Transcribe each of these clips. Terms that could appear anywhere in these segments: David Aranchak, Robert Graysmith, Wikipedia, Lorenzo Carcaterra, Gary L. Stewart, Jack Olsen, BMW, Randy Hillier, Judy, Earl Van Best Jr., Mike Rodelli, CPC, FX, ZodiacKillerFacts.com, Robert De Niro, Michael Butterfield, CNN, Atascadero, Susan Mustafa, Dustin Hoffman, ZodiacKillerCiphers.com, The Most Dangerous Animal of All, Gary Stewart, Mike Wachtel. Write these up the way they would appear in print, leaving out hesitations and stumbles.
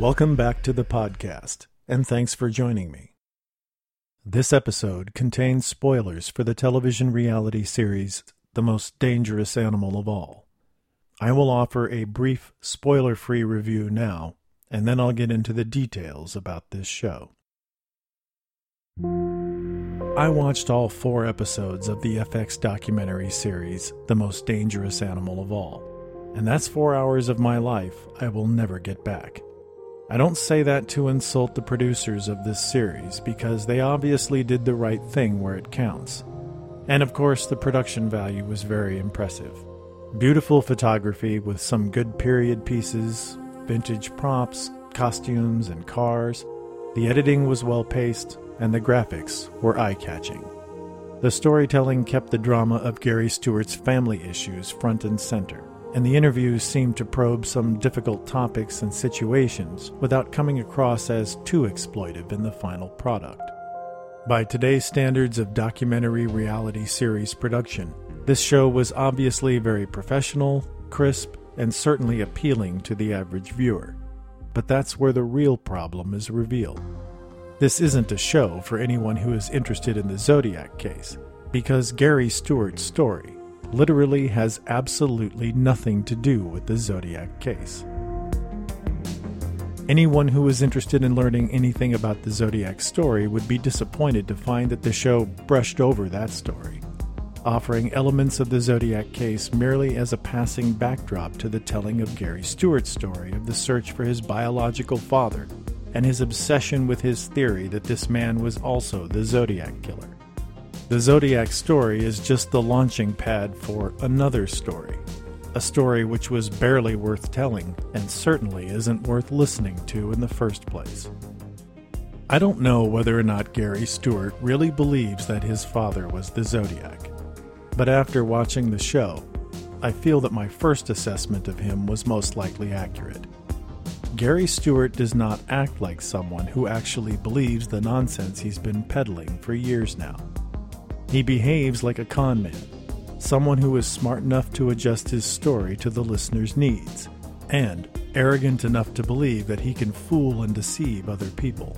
Welcome back to the podcast, and thanks for joining me. This episode contains spoilers for the television reality series, The Most Dangerous Animal of All. I will offer a brief spoiler-free review now, and then I'll get into the details about this show. I watched all 4 episodes of the FX documentary series, The Most Dangerous Animal of All, and that's 4 hours of my life I will never get back. I don't say that to insult the producers of this series, because they obviously did the right thing where it counts. And of course, the production value was very impressive. Beautiful photography with some good period pieces, vintage props, costumes, and cars. The editing was well-paced, and the graphics were eye-catching. The storytelling kept the drama of Gary Stewart's family issues front and center, and the interviews seemed to probe some difficult topics and situations without coming across as too exploitive in the final product. By today's standards of documentary reality series production, this show was obviously very professional, crisp, and certainly appealing to the average viewer. But that's where the real problem is revealed. This isn't a show for anyone who is interested in the Zodiac case, because Gary Stewart's story literally has absolutely nothing to do with the Zodiac case. Anyone who is interested in learning anything about the Zodiac story would be disappointed to find that the show brushed over that story, offering elements of the Zodiac case merely as a passing backdrop to the telling of Gary Stewart's story of the search for his biological father and his obsession with his theory that this man was also the Zodiac killer. The Zodiac story is just the launching pad for another story, a story which was barely worth telling and certainly isn't worth listening to in the first place. I don't know whether or not Gary Stewart really believes that his father was the Zodiac, but after watching the show, I feel that my first assessment of him was most likely accurate. Gary Stewart does not act like someone who actually believes the nonsense he's been peddling for years now. He behaves like a con man, someone who is smart enough to adjust his story to the listener's needs, and arrogant enough to believe that he can fool and deceive other people.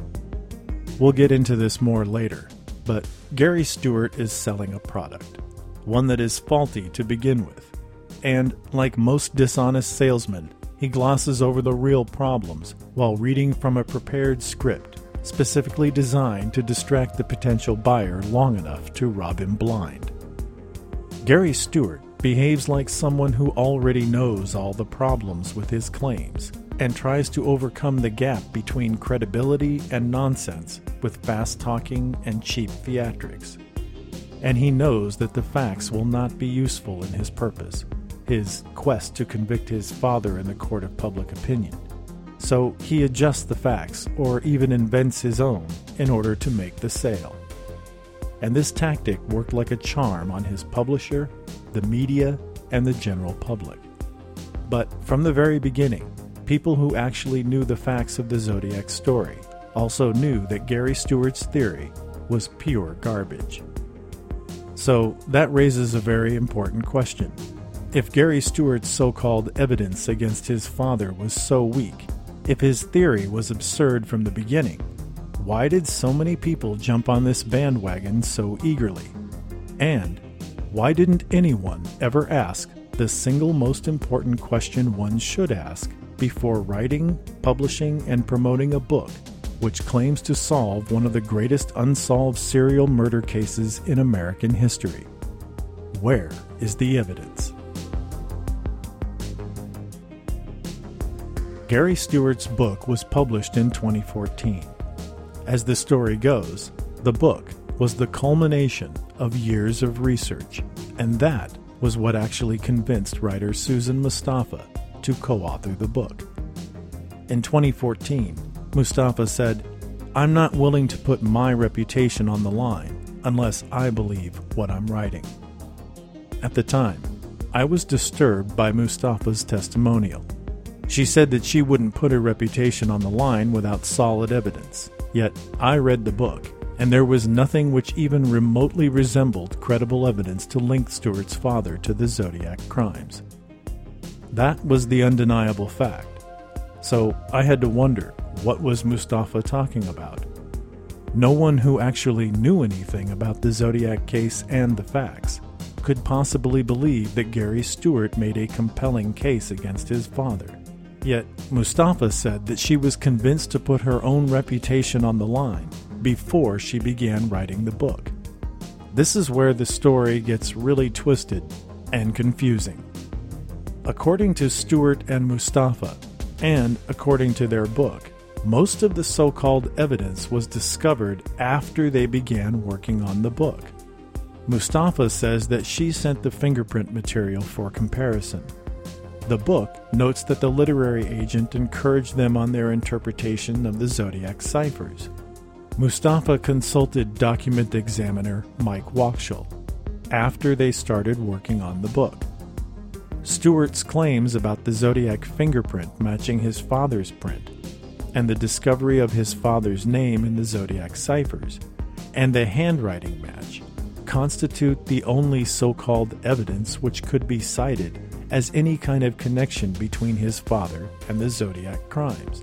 We'll get into this more later, but Gary Stewart is selling a product, one that is faulty to begin with, and, like most dishonest salesmen, he glosses over the real problems while reading from a prepared script, specifically designed to distract the potential buyer long enough to rob him blind. Gary Stewart behaves like someone who already knows all the problems with his claims and tries to overcome the gap between credibility and nonsense with fast talking and cheap theatrics. And he knows that the facts will not be useful in his purpose, his quest to convict his father in the court of public opinion. So he adjusts the facts, or even invents his own, in order to make the sale. And this tactic worked like a charm on his publisher, the media, and the general public. But from the very beginning, people who actually knew the facts of the Zodiac story also knew that Gary Stewart's theory was pure garbage. So that raises a very important question. If Gary Stewart's so-called evidence against his father was so weak, if his theory was absurd from the beginning, why did so many people jump on this bandwagon so eagerly? And why didn't anyone ever ask the single most important question one should ask before writing, publishing, and promoting a book which claims to solve one of the greatest unsolved serial murder cases in American history? Where is the evidence? Gary Stewart's book was published in 2014. As the story goes, the book was the culmination of years of research, and that was what actually convinced writer Susan Mustafa to co-author the book. In 2014, Mustafa said, "I'm not willing to put my reputation on the line unless I believe what I'm writing." At the time, I was disturbed by Mustafa's testimonial. She said that she wouldn't put her reputation on the line without solid evidence. Yet, I read the book, and there was nothing which even remotely resembled credible evidence to link Stewart's father to the Zodiac crimes. That was the undeniable fact. So I had to wonder, what was Mustafa talking about? No one who actually knew anything about the Zodiac case and the facts could possibly believe that Gary Stewart made a compelling case against his father. Yet, Mustafa said that she was convinced to put her own reputation on the line before she began writing the book. This is where the story gets really twisted and confusing. According to Stewart and Mustafa, and according to their book, most of the so-called evidence was discovered after they began working on the book. Mustafa says that she sent the fingerprint material for comparison. The book notes that the literary agent encouraged them on their interpretation of the Zodiac ciphers. Mustafa consulted document examiner Mike Wachtel after they started working on the book. Stewart's claims about the Zodiac fingerprint matching his father's print, and the discovery of his father's name in the Zodiac ciphers, and the handwriting match, constitute the only so-called evidence which could be cited as any kind of connection between his father and the Zodiac crimes.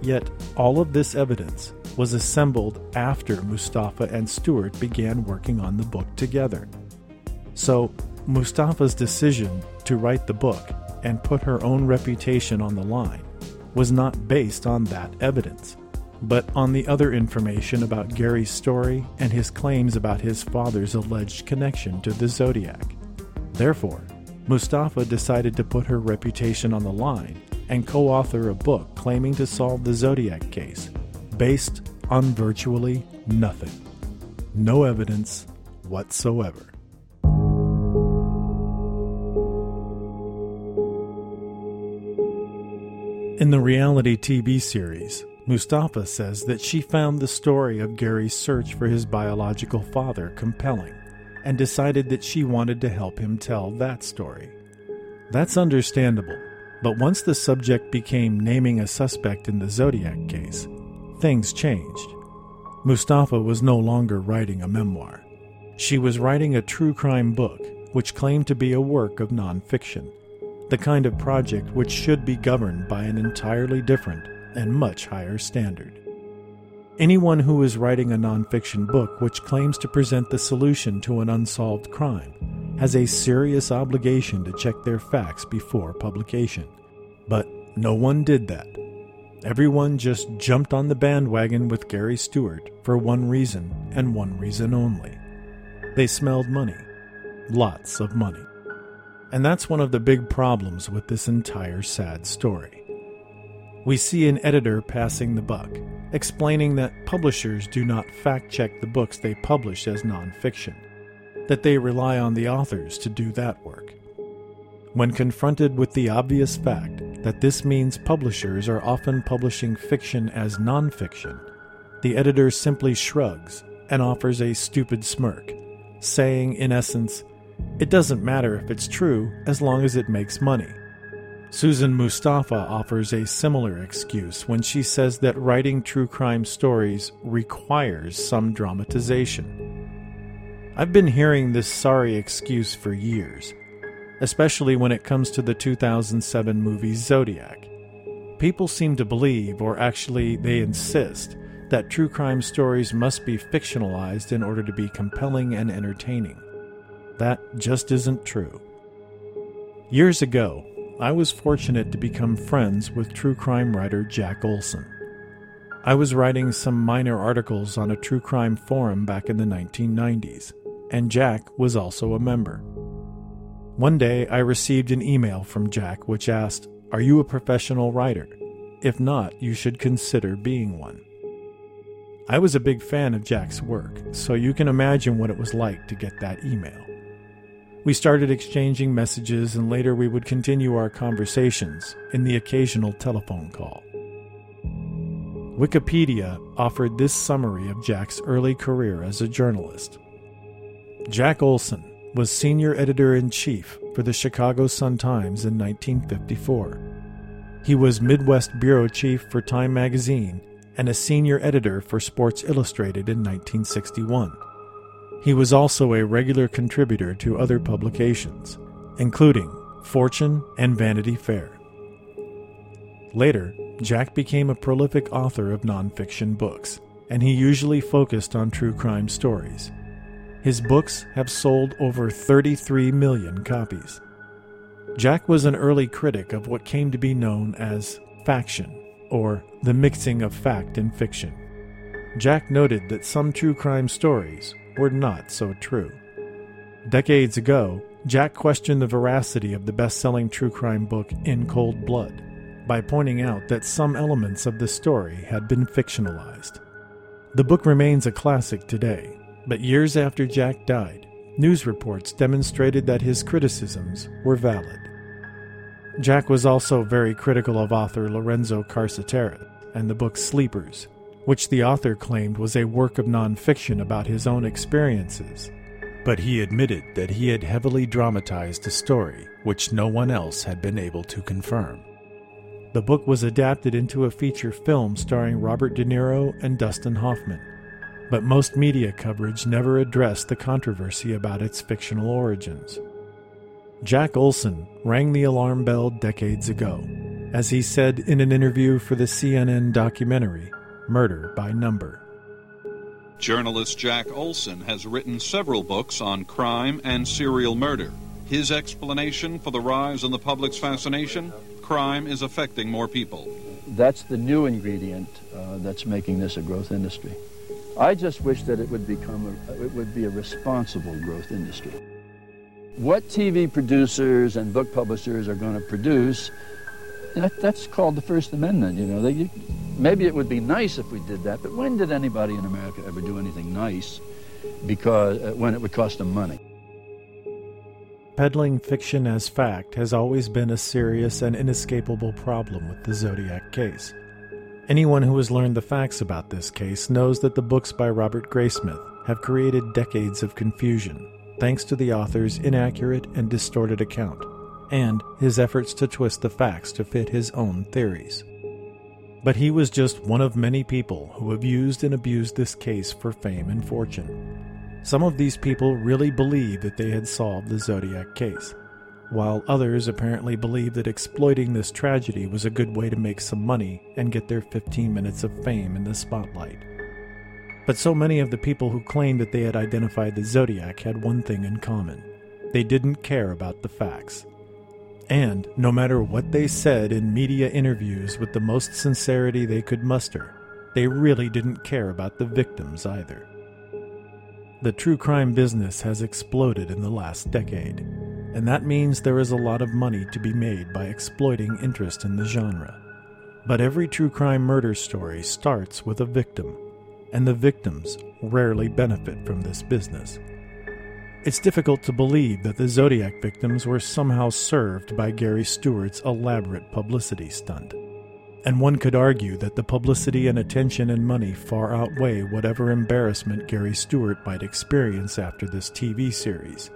Yet, all of this evidence was assembled after Mustafa and Stewart began working on the book together. So, Mustafa's decision to write the book and put her own reputation on the line was not based on that evidence, but on the other information about Gary's story and his claims about his father's alleged connection to the Zodiac. Therefore, Mustafa decided to put her reputation on the line and co-author a book claiming to solve the Zodiac case, based on virtually nothing. No evidence whatsoever. In the reality TV series, Mustafa says that she found the story of Gary's search for his biological father compelling, and decided that she wanted to help him tell that story. That's understandable, but once the subject became naming a suspect in the Zodiac case, things changed. Mustafa was no longer writing a memoir. She was writing a true crime book, which claimed to be a work of nonfiction, the kind of project which should be governed by an entirely different and much higher standard. Anyone who is writing a nonfiction book which claims to present the solution to an unsolved crime has a serious obligation to check their facts before publication. But no one did that. Everyone just jumped on the bandwagon with Gary Stewart for one reason and one reason only. They smelled money. Lots of money. And that's one of the big problems with this entire sad story. We see an editor passing the buck, explaining that publishers do not fact-check the books they publish as nonfiction, that they rely on the authors to do that work. When confronted with the obvious fact that this means publishers are often publishing fiction as nonfiction, the editor simply shrugs and offers a stupid smirk, saying, in essence, it doesn't matter if it's true as long as it makes money. Susan Mustafa offers a similar excuse when she says that writing true crime stories requires some dramatization. I've been hearing this sorry excuse for years, especially when it comes to the 2007 movie Zodiac. People seem to believe, or actually they insist, that true crime stories must be fictionalized in order to be compelling and entertaining. That just isn't true. Years ago, I was fortunate to become friends with true crime writer Jack Olsen. I was writing some minor articles on a true crime forum back in the 1990s, and Jack was also a member. One day, I received an email from Jack which asked, "Are you a professional writer? If not, you should consider being one." I was a big fan of Jack's work, so you can imagine what it was like to get that email. We started exchanging messages, and later we would continue our conversations in the occasional telephone call. Wikipedia offered this summary of Jack's early career as a journalist. Jack Olsen was senior editor-in-chief for the Chicago Sun-Times in 1954. He was Midwest bureau chief for Time magazine and a senior editor for Sports Illustrated in 1961. He was also a regular contributor to other publications, including Fortune and Vanity Fair. Later, Jack became a prolific author of nonfiction books, and he usually focused on true crime stories. His books have sold over 33 million copies. Jack was an early critic of what came to be known as faction, or the mixing of fact and fiction. Jack noted that some true crime stories were not so true. Decades ago, Jack questioned the veracity of the best-selling true crime book In Cold Blood by pointing out that some elements of the story had been fictionalized. The book remains a classic today, but years after Jack died, news reports demonstrated that his criticisms were valid. Jack was also very critical of author Lorenzo Carcaterra and the book Sleepers, which the author claimed was a work of nonfiction about his own experiences, but he admitted that he had heavily dramatized a story which no one else had been able to confirm. The book was adapted into a feature film starring Robert De Niro and Dustin Hoffman, but most media coverage never addressed the controversy about its fictional origins. Jack Olsen rang the alarm bell decades ago, as he said in an interview for the CNN documentary Murder by Number. Journalist Jack Olsen has written several books on crime and serial murder. His explanation for the rise in the public's fascination: crime is affecting more people. That's the new ingredient that's making this a growth industry. I just wish that it would be a responsible growth industry. What TV producers and book publishers are going to produce, that's called the First Amendment. Maybe it would be nice if we did that, but when did anybody in America ever do anything nice because when it would cost them money? Peddling fiction as fact has always been a serious and inescapable problem with the Zodiac case. Anyone who has learned the facts about this case knows that the books by Robert Graysmith have created decades of confusion, thanks to the author's inaccurate and distorted account, and his efforts to twist the facts to fit his own theories. But he was just one of many people who have used and abused this case for fame and fortune. Some of these people really believed that they had solved the Zodiac case, while others apparently believed that exploiting this tragedy was a good way to make some money and get their 15 minutes of fame in the spotlight. But so many of the people who claimed that they had identified the Zodiac had one thing in common: they didn't care about the facts. And no matter what they said in media interviews with the most sincerity they could muster, they really didn't care about the victims either. The true crime business has exploded in the last decade, and that means there is a lot of money to be made by exploiting interest in the genre. But every true crime murder story starts with a victim, and the victims rarely benefit from this business. It's difficult to believe that the Zodiac victims were somehow served by Gary Stewart's elaborate publicity stunt. And one could argue that the publicity and attention and money far outweigh whatever embarrassment Gary Stewart might experience after this TV series,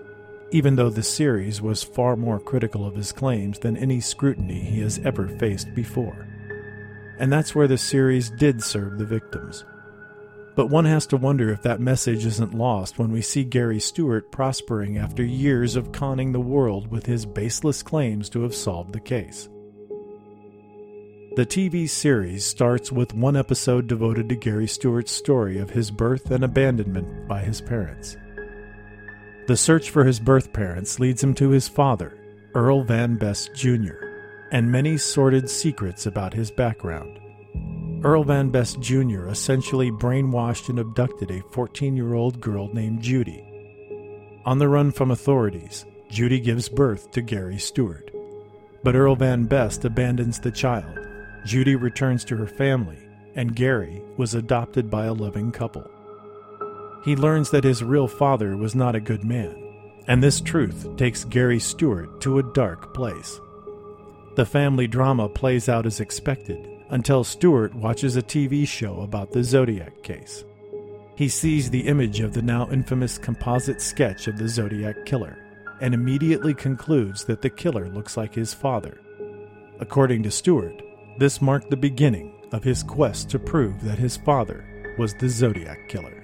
even though the series was far more critical of his claims than any scrutiny he has ever faced before. And that's where the series did serve the victims. But one has to wonder if that message isn't lost when we see Gary Stewart prospering after years of conning the world with his baseless claims to have solved the case. The TV series starts with one episode devoted to Gary Stewart's story of his birth and abandonment by his parents. The search for his birth parents leads him to his father, Earl Van Best Jr., and many sordid secrets about his background. Earl Van Best Jr. essentially brainwashed and abducted a 14-year-old girl named Judy. On the run from authorities, Judy gives birth to Gary Stewart. But Earl Van Best abandons the child, Judy returns to her family, and Gary was adopted by a loving couple. He learns that his real father was not a good man, and this truth takes Gary Stewart to a dark place. The family drama plays out as expected, until Stewart watches a TV show about the Zodiac case. He sees the image of the now infamous composite sketch of the Zodiac killer, and immediately concludes that the killer looks like his father. According to Stewart, this marked the beginning of his quest to prove that his father was the Zodiac killer.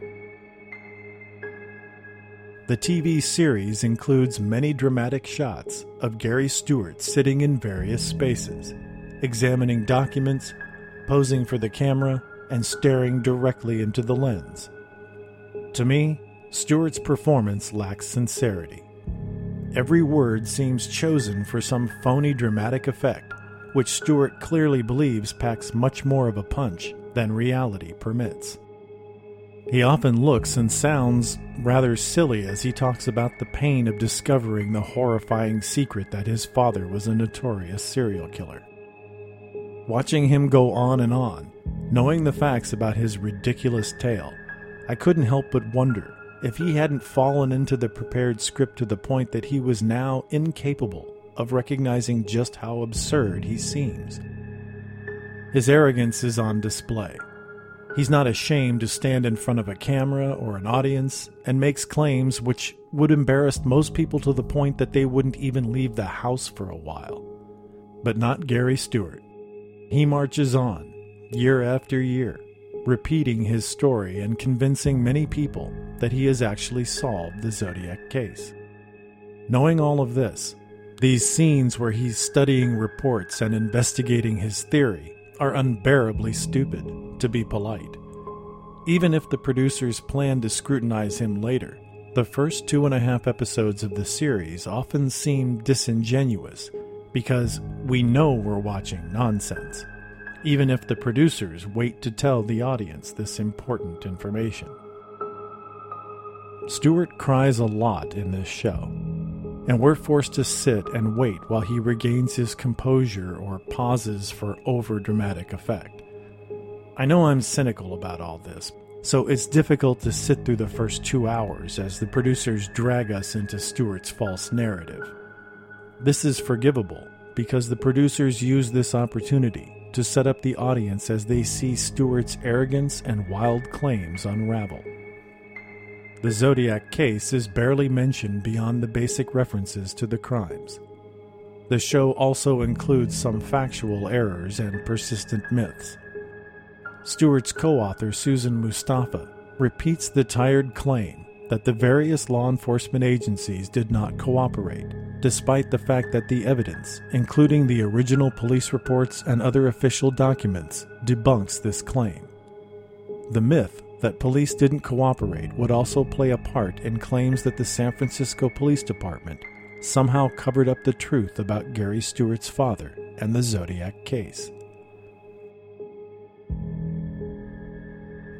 The TV series includes many dramatic shots of Gary Stewart sitting in various spaces, examining documents, posing for the camera, and staring directly into the lens. To me, Stewart's performance lacks sincerity. Every word seems chosen for some phony dramatic effect, which Stewart clearly believes packs much more of a punch than reality permits. He often looks and sounds rather silly as he talks about the pain of discovering the horrifying secret that his father was a notorious serial killer. Watching him go on and on, knowing the facts about his ridiculous tale, I couldn't help but wonder if he hadn't fallen into the prepared script to the point that he was now incapable of recognizing just how absurd he seems. His arrogance is on display. He's not ashamed to stand in front of a camera or an audience and makes claims which would embarrass most people to the point that they wouldn't even leave the house for a while. But not Gary Stewart. He marches on, year after year, repeating his story and convincing many people that he has actually solved the Zodiac case. Knowing all of this, these scenes where he's studying reports and investigating his theory are unbearably stupid, to be polite. Even if the producers planned to scrutinize him later, the first 2.5 episodes of the series often seem disingenuous because we know we're watching nonsense, even if the producers wait to tell the audience this important information. Stewart cries a lot in this show, and we're forced to sit and wait while he regains his composure or pauses for overdramatic effect. I know I'm cynical about all this, so it's difficult to sit through the first 2 hours as the producers drag us into Stewart's false narrative. This is forgivable because the producers use this opportunity to set up the audience as they see Stewart's arrogance and wild claims unravel. The Zodiac case is barely mentioned beyond the basic references to the crimes. The show also includes some factual errors and persistent myths. Stewart's co-author, Susan Mustafa, repeats the tired claim that the various law enforcement agencies did not cooperate, despite the fact that the evidence, including the original police reports and other official documents, debunks this claim. The myth that police didn't cooperate would also play a part in claims that the San Francisco Police Department somehow covered up the truth about Gary Stewart's father and the Zodiac case.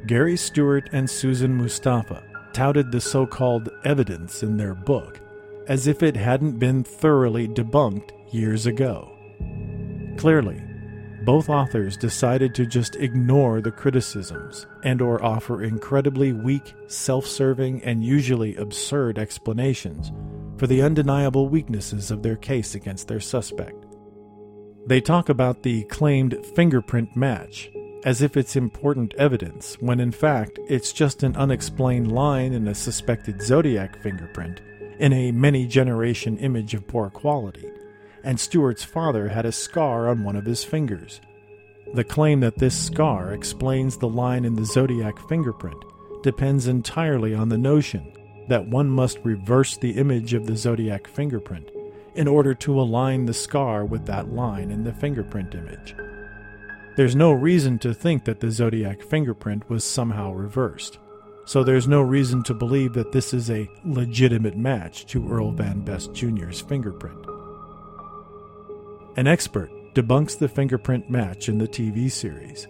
Gary Stewart and Susan Mustafa touted the so-called evidence in their book as if it hadn't been thoroughly debunked years ago. Clearly, both authors decided to just ignore the criticisms and/or offer incredibly weak, self-serving, and usually absurd explanations for the undeniable weaknesses of their case against their suspect. They talk about the claimed fingerprint match as if it's important evidence, when in fact it's just an unexplained line in a suspected Zodiac fingerprint in a many-generation image of poor quality, and Stewart's father had a scar on one of his fingers. The claim that this scar explains the line in the Zodiac fingerprint depends entirely on the notion that one must reverse the image of the Zodiac fingerprint in order to align the scar with that line in the fingerprint image. There's no reason to think that the Zodiac fingerprint was somehow reversed, so there's no reason to believe that this is a legitimate match to Earl Van Best Jr.'s fingerprint. An expert debunks the fingerprint match in the TV series,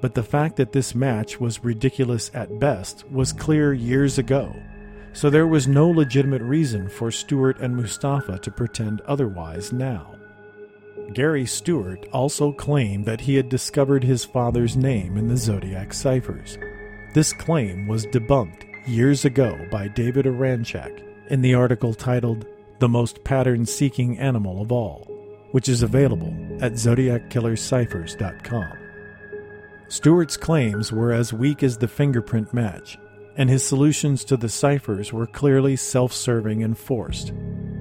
but the fact that this match was ridiculous at best was clear years ago, so there was no legitimate reason for Stewart and Mustafa to pretend otherwise now. Gary Stewart also claimed that he had discovered his father's name in the Zodiac ciphers. This claim was debunked years ago by David Aranchak in the article titled The Most Pattern-Seeking Animal of All, which is available at ZodiacKillerCiphers.com. Stewart's claims were as weak as the fingerprint match, and his solutions to the ciphers were clearly self-serving and forced,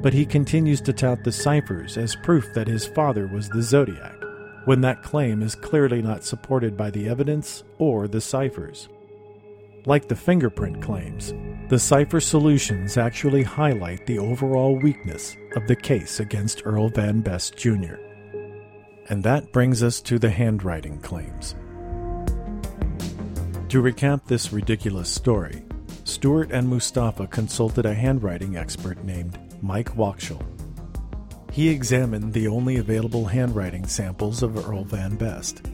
but he continues to tout the ciphers as proof that his father was the Zodiac, when that claim is clearly not supported by the evidence or the ciphers. Like the fingerprint claims, the cipher solutions actually highlight the overall weakness of the case against Earl Van Best Jr. And that brings us to the handwriting claims. To recount this ridiculous story, Stewart and Mustafa consulted a handwriting expert named Mike Wachtel. He examined the only available handwriting samples of Earl Van Best,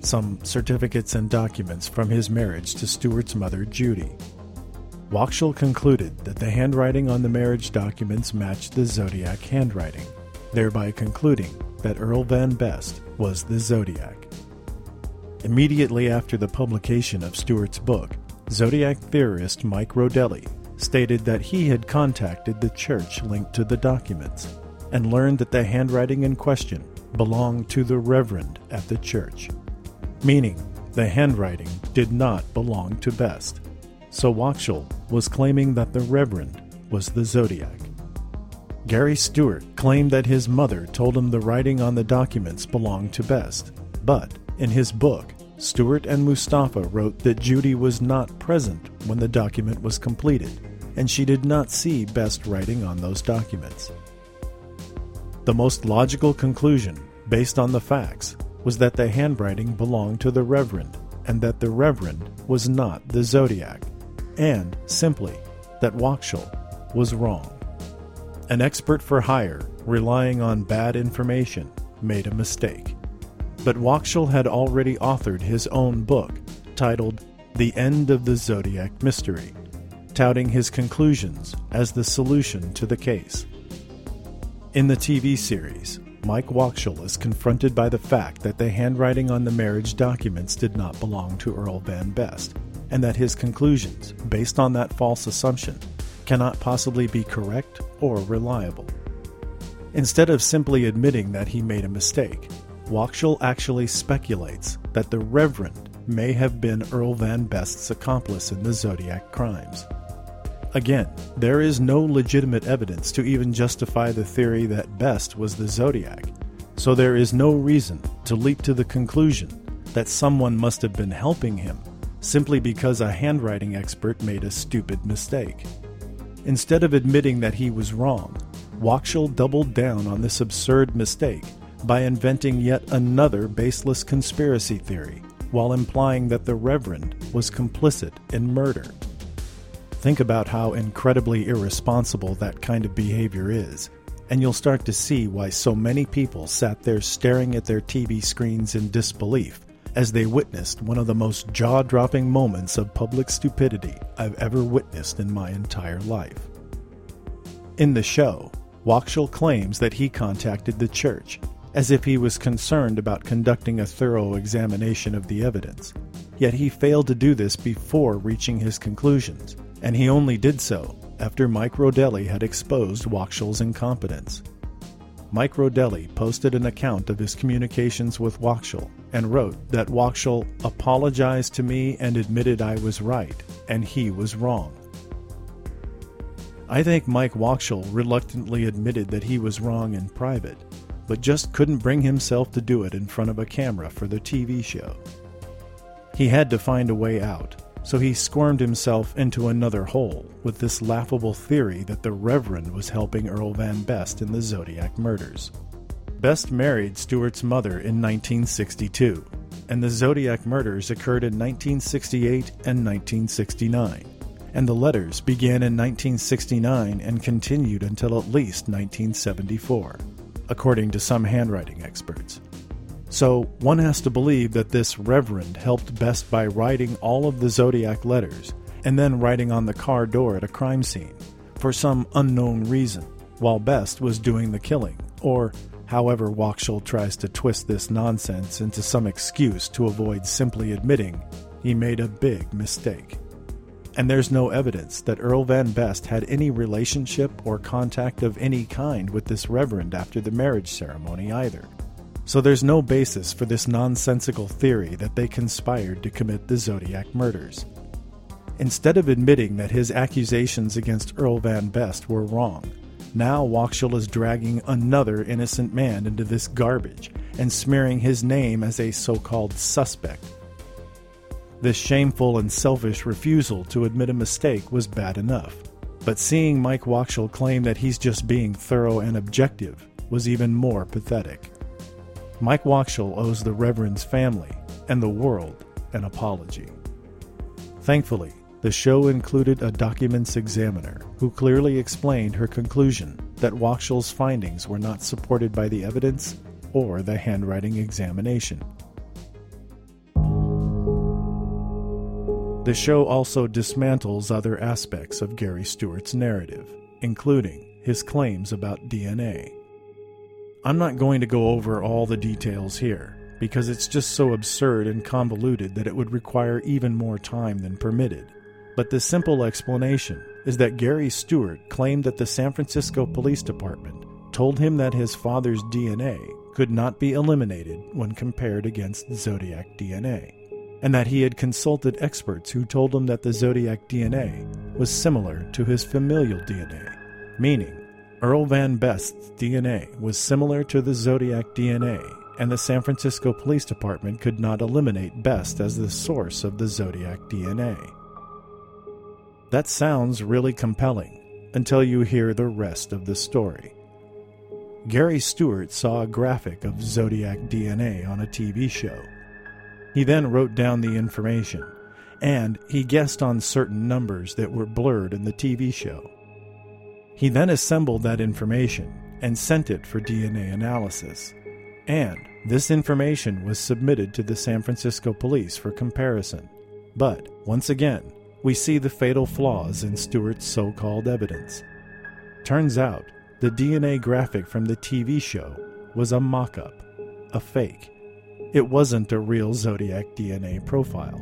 some certificates and documents from his marriage to Stewart's mother, Judy. Wachtel concluded that the handwriting on the marriage documents matched the Zodiac handwriting, thereby concluding that Earl Van Best was the Zodiac. Immediately after the publication of Stewart's book, Zodiac theorist Mike Rodelli stated that he had contacted the church linked to the documents and learned that the handwriting in question belonged to the reverend at the church, meaning the handwriting did not belong to Best. So Wachtel was claiming that the reverend was the Zodiac. Gary Stewart claimed that his mother told him the writing on the documents belonged to Best, but in his book, Stewart and Mustafa wrote that Judy was not present when the document was completed, and she did not see Best writing on those documents. The most logical conclusion, based on the facts, was that the handwriting belonged to the reverend, and that the reverend was not the Zodiac, and, simply, that Wachtel was wrong. An expert for hire, relying on bad information, made a mistake. But Wachtel had already authored his own book, titled The End of the Zodiac Mystery, touting his conclusions as the solution to the case. In the TV series, Mike Wachtel is confronted by the fact that the handwriting on the marriage documents did not belong to Earl Van Best, and that his conclusions, based on that false assumption, cannot possibly be correct or reliable. Instead of simply admitting that he made a mistake, Wachtel actually speculates that the reverend may have been Earl Van Best's accomplice in the Zodiac crimes. Again, there is no legitimate evidence to even justify the theory that Best was the Zodiac, so there is no reason to leap to the conclusion that someone must have been helping him simply because a handwriting expert made a stupid mistake. Instead of admitting that he was wrong, Wachtel doubled down on this absurd mistake by inventing yet another baseless conspiracy theory, while implying that the reverend was complicit in murder. Think about how incredibly irresponsible that kind of behavior is, and you'll start to see why so many people sat there staring at their TV screens in disbelief as they witnessed one of the most jaw-dropping moments of public stupidity I've ever witnessed in my entire life. In the show, Wachtel claims that he contacted the church, as if he was concerned about conducting a thorough examination of the evidence. Yet he failed to do this before reaching his conclusions, and he only did so after Mike Rodelli had exposed Wachtel's incompetence. Mike Rodelli posted an account of his communications with Wachtel and wrote that Wachtel apologized to me and admitted I was right and he was wrong. I think Mike Wachtel reluctantly admitted that he was wrong in private, but just couldn't bring himself to do it in front of a camera for the TV show. He had to find a way out, so he squirmed himself into another hole with this laughable theory that the reverend was helping Earl Van Best in the Zodiac murders. Best married Stewart's mother in 1962, and the Zodiac murders occurred in 1968 and 1969, and the letters began in 1969 and continued until at least 1974. According to some handwriting experts. So, one has to believe that this reverend helped Best by writing all of the Zodiac letters and then writing on the car door at a crime scene, for some unknown reason, while Best was doing the killing, or however Wachtel tries to twist this nonsense into some excuse to avoid simply admitting he made a big mistake. And there's no evidence that Earl Van Best had any relationship or contact of any kind with this reverend after the marriage ceremony either. So there's no basis for this nonsensical theory that they conspired to commit the Zodiac murders. Instead of admitting that his accusations against Earl Van Best were wrong, now Wachtel is dragging another innocent man into this garbage and smearing his name as a so-called suspect. This shameful and selfish refusal to admit a mistake was bad enough, but seeing Mike Wachtel claim that he's just being thorough and objective was even more pathetic. Mike Wachtel owes the Reverend's family and the world an apology. Thankfully, the show included a documents examiner who clearly explained her conclusion that Wachtel's findings were not supported by the evidence or the handwriting examination. The show also dismantles other aspects of Gary Stewart's narrative, including his claims about DNA. I'm not going to go over all the details here, because it's just so absurd and convoluted that it would require even more time than permitted. But the simple explanation is that Gary Stewart claimed that the San Francisco Police Department told him that his father's DNA could not be eliminated when compared against Zodiac DNA, and that he had consulted experts who told him that the Zodiac DNA was similar to his familial DNA, meaning Earl Van Best's DNA was similar to the Zodiac DNA, and the San Francisco Police Department could not eliminate Best as the source of the Zodiac DNA. That sounds really compelling until you hear the rest of the story. Gary Stewart saw a graphic of Zodiac DNA on a TV show. He then wrote down the information, and he guessed on certain numbers that were blurred in the TV show. He then assembled that information and sent it for DNA analysis, and this information was submitted to the San Francisco police for comparison. But, once again, we see the fatal flaws in Stewart's so-called evidence. Turns out, the DNA graphic from the TV show was a mock-up, a fake. It wasn't a real Zodiac DNA profile.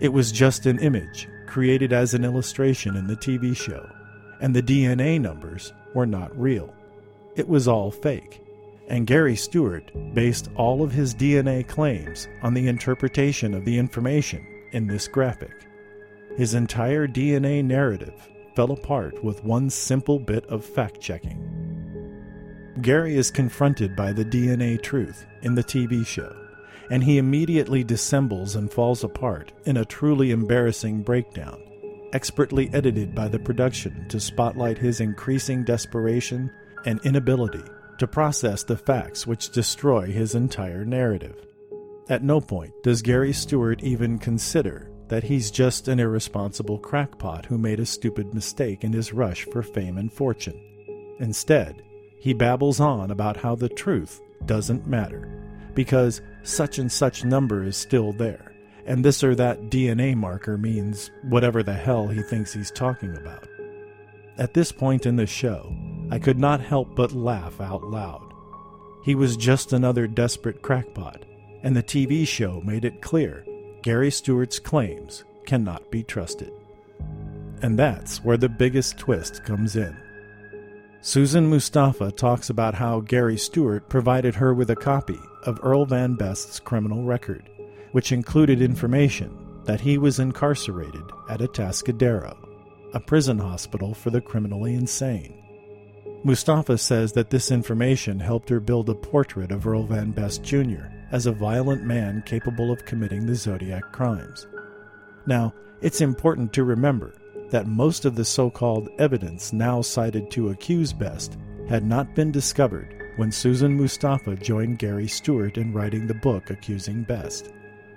It was just an image created as an illustration in the TV show, and the DNA numbers were not real. It was all fake. And Gary Stewart based all of his DNA claims on the interpretation of the information in this graphic. His entire DNA narrative fell apart with one simple bit of fact-checking. Gary is confronted by the DNA truth in the TV show, and he immediately dissembles and falls apart in a truly embarrassing breakdown, expertly edited by the production to spotlight his increasing desperation and inability to process the facts which destroy his entire narrative. At no point does Gary Stewart even consider that he's just an irresponsible crackpot who made a stupid mistake in his rush for fame and fortune. Instead, he babbles on about how the truth doesn't matter, because such and such number is still there, and this or that DNA marker means whatever the hell he thinks he's talking about. At this point in the show, I could not help but laugh out loud. He was just another desperate crackpot, and the TV show made it clear Gary Stewart's claims cannot be trusted. And that's where the biggest twist comes in. Susan Mustafa talks about how Gary Stewart provided her with a copy of Earl Van Best's criminal record, which included information that he was incarcerated at Atascadero, a prison hospital for the criminally insane. Mustafa says that this information helped her build a portrait of Earl Van Best Jr. as a violent man capable of committing the Zodiac crimes. Now, it's important to remember that most of the so-called evidence now cited to accuse Best had not been discovered when Susan Mustafa joined Gary Stewart in writing the book accusing Best.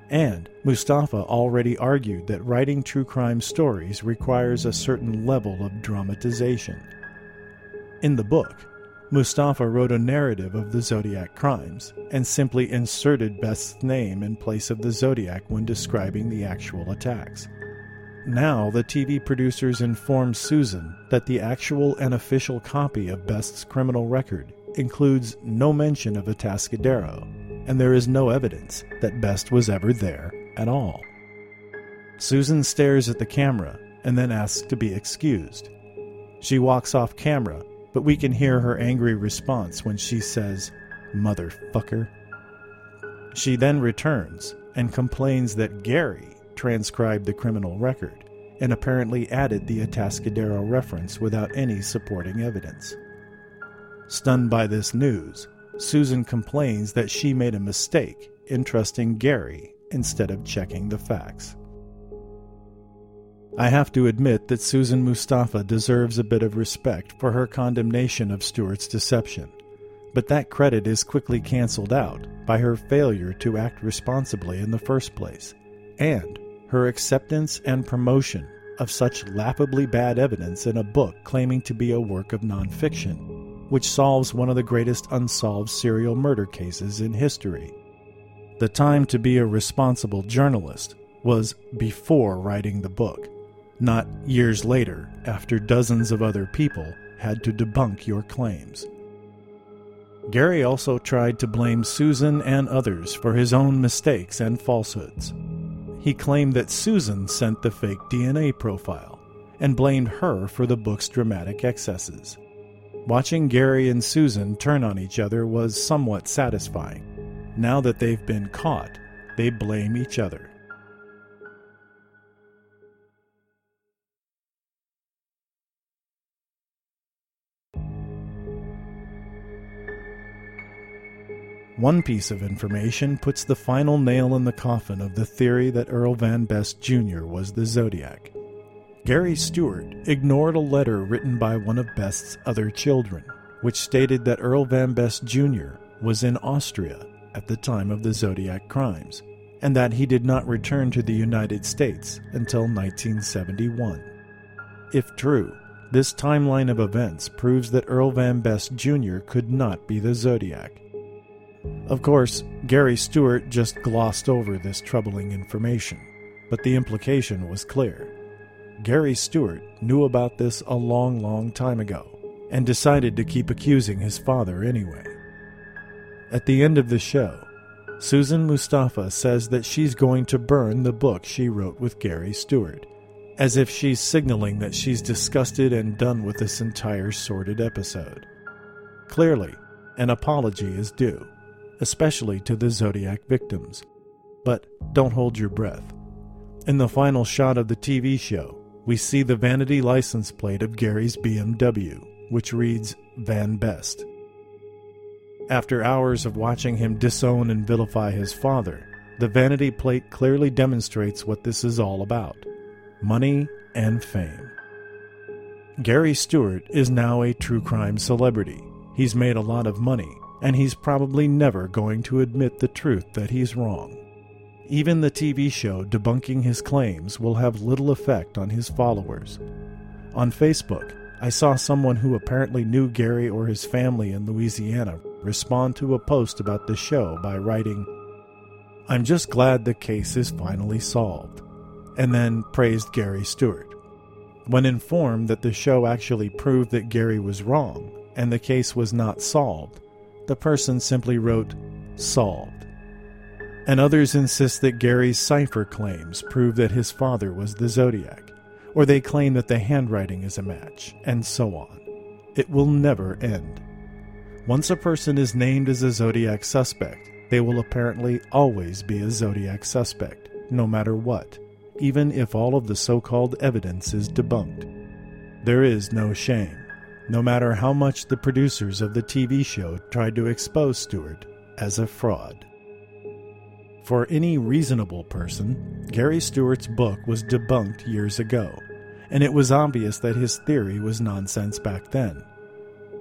And Mustafa already argued that writing true crime stories requires a certain level of dramatization. In the book, Mustafa wrote a narrative of the Zodiac crimes and simply inserted Best's name in place of the Zodiac when describing the actual attacks. Now the TV producers inform Susan that the actual and official copy of Best's criminal record includes no mention of Atascadero, and there is no evidence that Best was ever there at all. Susan stares at the camera and then asks to be excused. She walks off camera, but we can hear her angry response when she says, "Motherfucker." She then returns and complains that Gary transcribed the criminal record and apparently added the Atascadero reference without any supporting evidence. Stunned by this news, Susan complains that she made a mistake in trusting Gary instead of checking the facts. I have to admit that Susan Mustafa deserves a bit of respect for her condemnation of Stewart's deception, but that credit is quickly canceled out by her failure to act responsibly in the first place, and her acceptance and promotion of such laughably bad evidence in a book claiming to be a work of nonfiction, which solves one of the greatest unsolved serial murder cases in history. The time to be a responsible journalist was before writing the book, not years later after dozens of other people had to debunk your claims. Gary also tried to blame Susan and others for his own mistakes and falsehoods. He claimed that Susan sent the fake DNA profile and blamed her for the book's dramatic excesses. Watching Gary and Susan turn on each other was somewhat satisfying. Now that they've been caught, they blame each other. One piece of information puts the final nail in the coffin of the theory that Earl Van Best Jr. was the Zodiac. Gary Stewart ignored a letter written by one of Best's other children, which stated that Earl Van Best Jr. was in Austria at the time of the Zodiac crimes, and that he did not return to the United States until 1971. If true, this timeline of events proves that Earl Van Best Jr. could not be the Zodiac. Of course, Gary Stewart just glossed over this troubling information, but the implication was clear. Gary Stewart knew about this a long, long time ago, and decided to keep accusing his father anyway. At the end of the show, Susan Mustafa says that she's going to burn the book she wrote with Gary Stewart, as if she's signaling that she's disgusted and done with this entire sordid episode. Clearly, an apology is due, especially to the Zodiac victims. But don't hold your breath. In the final shot of the TV show, we see the vanity license plate of Gary's BMW, which reads Van Best. After hours of watching him disown and vilify his father, the vanity plate clearly demonstrates what this is all about: money and fame. Gary Stewart is now a true crime celebrity. He's made a lot of money, and he's probably never going to admit the truth that he's wrong. Even the TV show debunking his claims will have little effect on his followers. On Facebook, I saw someone who apparently knew Gary or his family in Louisiana respond to a post about the show by writing, "I'm just glad the case is finally solved," and then praised Gary Stewart. When informed that the show actually proved that Gary was wrong and the case was not solved, the person simply wrote, "solved." And others insist that Gary's cipher claims prove that his father was the Zodiac, or they claim that the handwriting is a match, and so on. It will never end. Once a person is named as a Zodiac suspect, they will apparently always be a Zodiac suspect, no matter what, even if all of the so-called evidence is debunked. There is no shame, no matter how much the producers of the TV show tried to expose Stewart as a fraud. For any reasonable person, Gary Stewart's book was debunked years ago, and it was obvious that his theory was nonsense back then.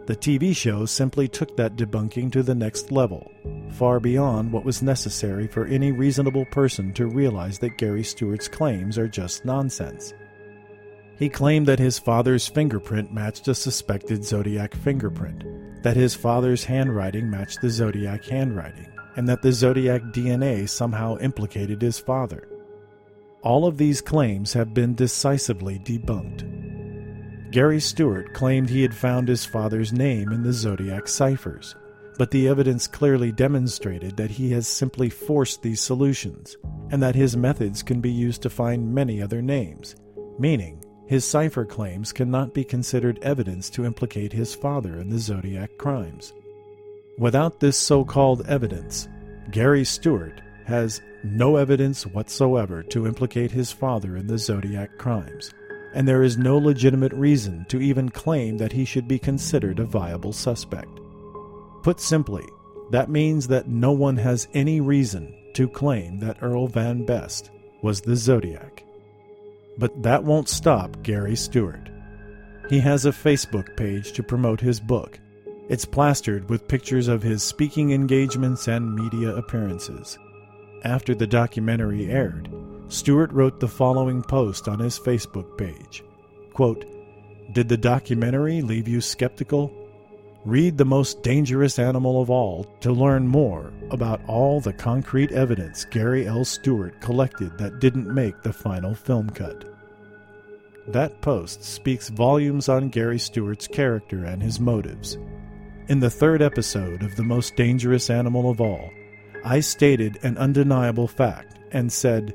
The TV show simply took that debunking to the next level, far beyond what was necessary for any reasonable person to realize that Gary Stewart's claims are just nonsense. He claimed that his father's fingerprint matched a suspected Zodiac fingerprint, that his father's handwriting matched the Zodiac handwriting, and that the Zodiac DNA somehow implicated his father. All of these claims have been decisively debunked. Gary Stewart claimed he had found his father's name in the Zodiac ciphers, but the evidence clearly demonstrated that he has simply forced these solutions, and that his methods can be used to find many other names, meaning his cipher claims cannot be considered evidence to implicate his father in the Zodiac crimes. Without this so-called evidence, Gary Stewart has no evidence whatsoever to implicate his father in the Zodiac crimes, and there is no legitimate reason to even claim that he should be considered a viable suspect. Put simply, that means that no one has any reason to claim that Earl Van Best was the Zodiac. But that won't stop Gary Stewart. He has a Facebook page to promote his book, It's plastered with pictures of his speaking engagements and media appearances. After the documentary aired, Stewart wrote the following post on his Facebook page. Quote, "Did the documentary leave you skeptical? Read The Most Dangerous Animal of All to learn more about all the concrete evidence Gary L. Stewart collected that didn't make the final film cut." That post speaks volumes on Gary Stewart's character and his motives. In the third episode of The Most Dangerous Animal of All, I stated an undeniable fact and said,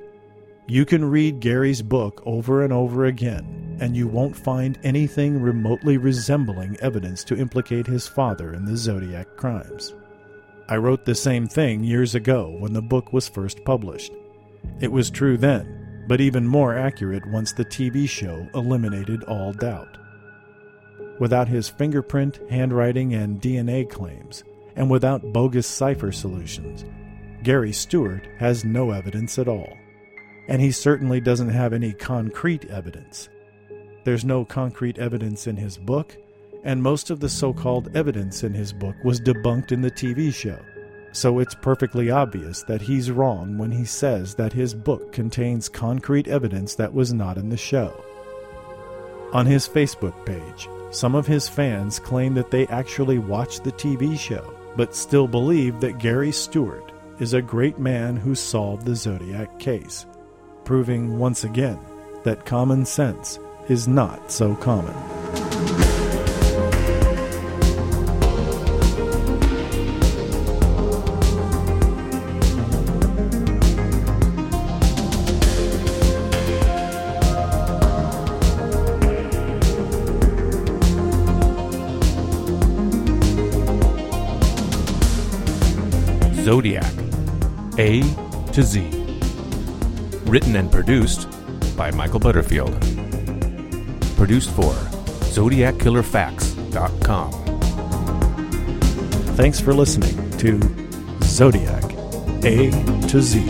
"You can read Gary's book over and over again, and you won't find anything remotely resembling evidence to implicate his father in the Zodiac crimes." I wrote the same thing years ago when the book was first published. It was true then, but even more accurate once the TV show eliminated all doubt. Without his fingerprint, handwriting, and DNA claims, and without bogus cipher solutions, Gary Stewart has no evidence at all. And he certainly doesn't have any concrete evidence. There's no concrete evidence in his book, and most of the so-called evidence in his book was debunked in the TV show, so it's perfectly obvious that he's wrong when he says that his book contains concrete evidence that was not in the show. On his Facebook page, some of his fans claim that they actually watched the TV show, but still believe that Gary Stewart is a great man who solved the Zodiac case, proving once again that common sense is not so common. Zodiac, A to Z. Written and produced by Michael Butterfield. Produced for ZodiacKillerFacts.com. Thanks for listening to Zodiac A to Z.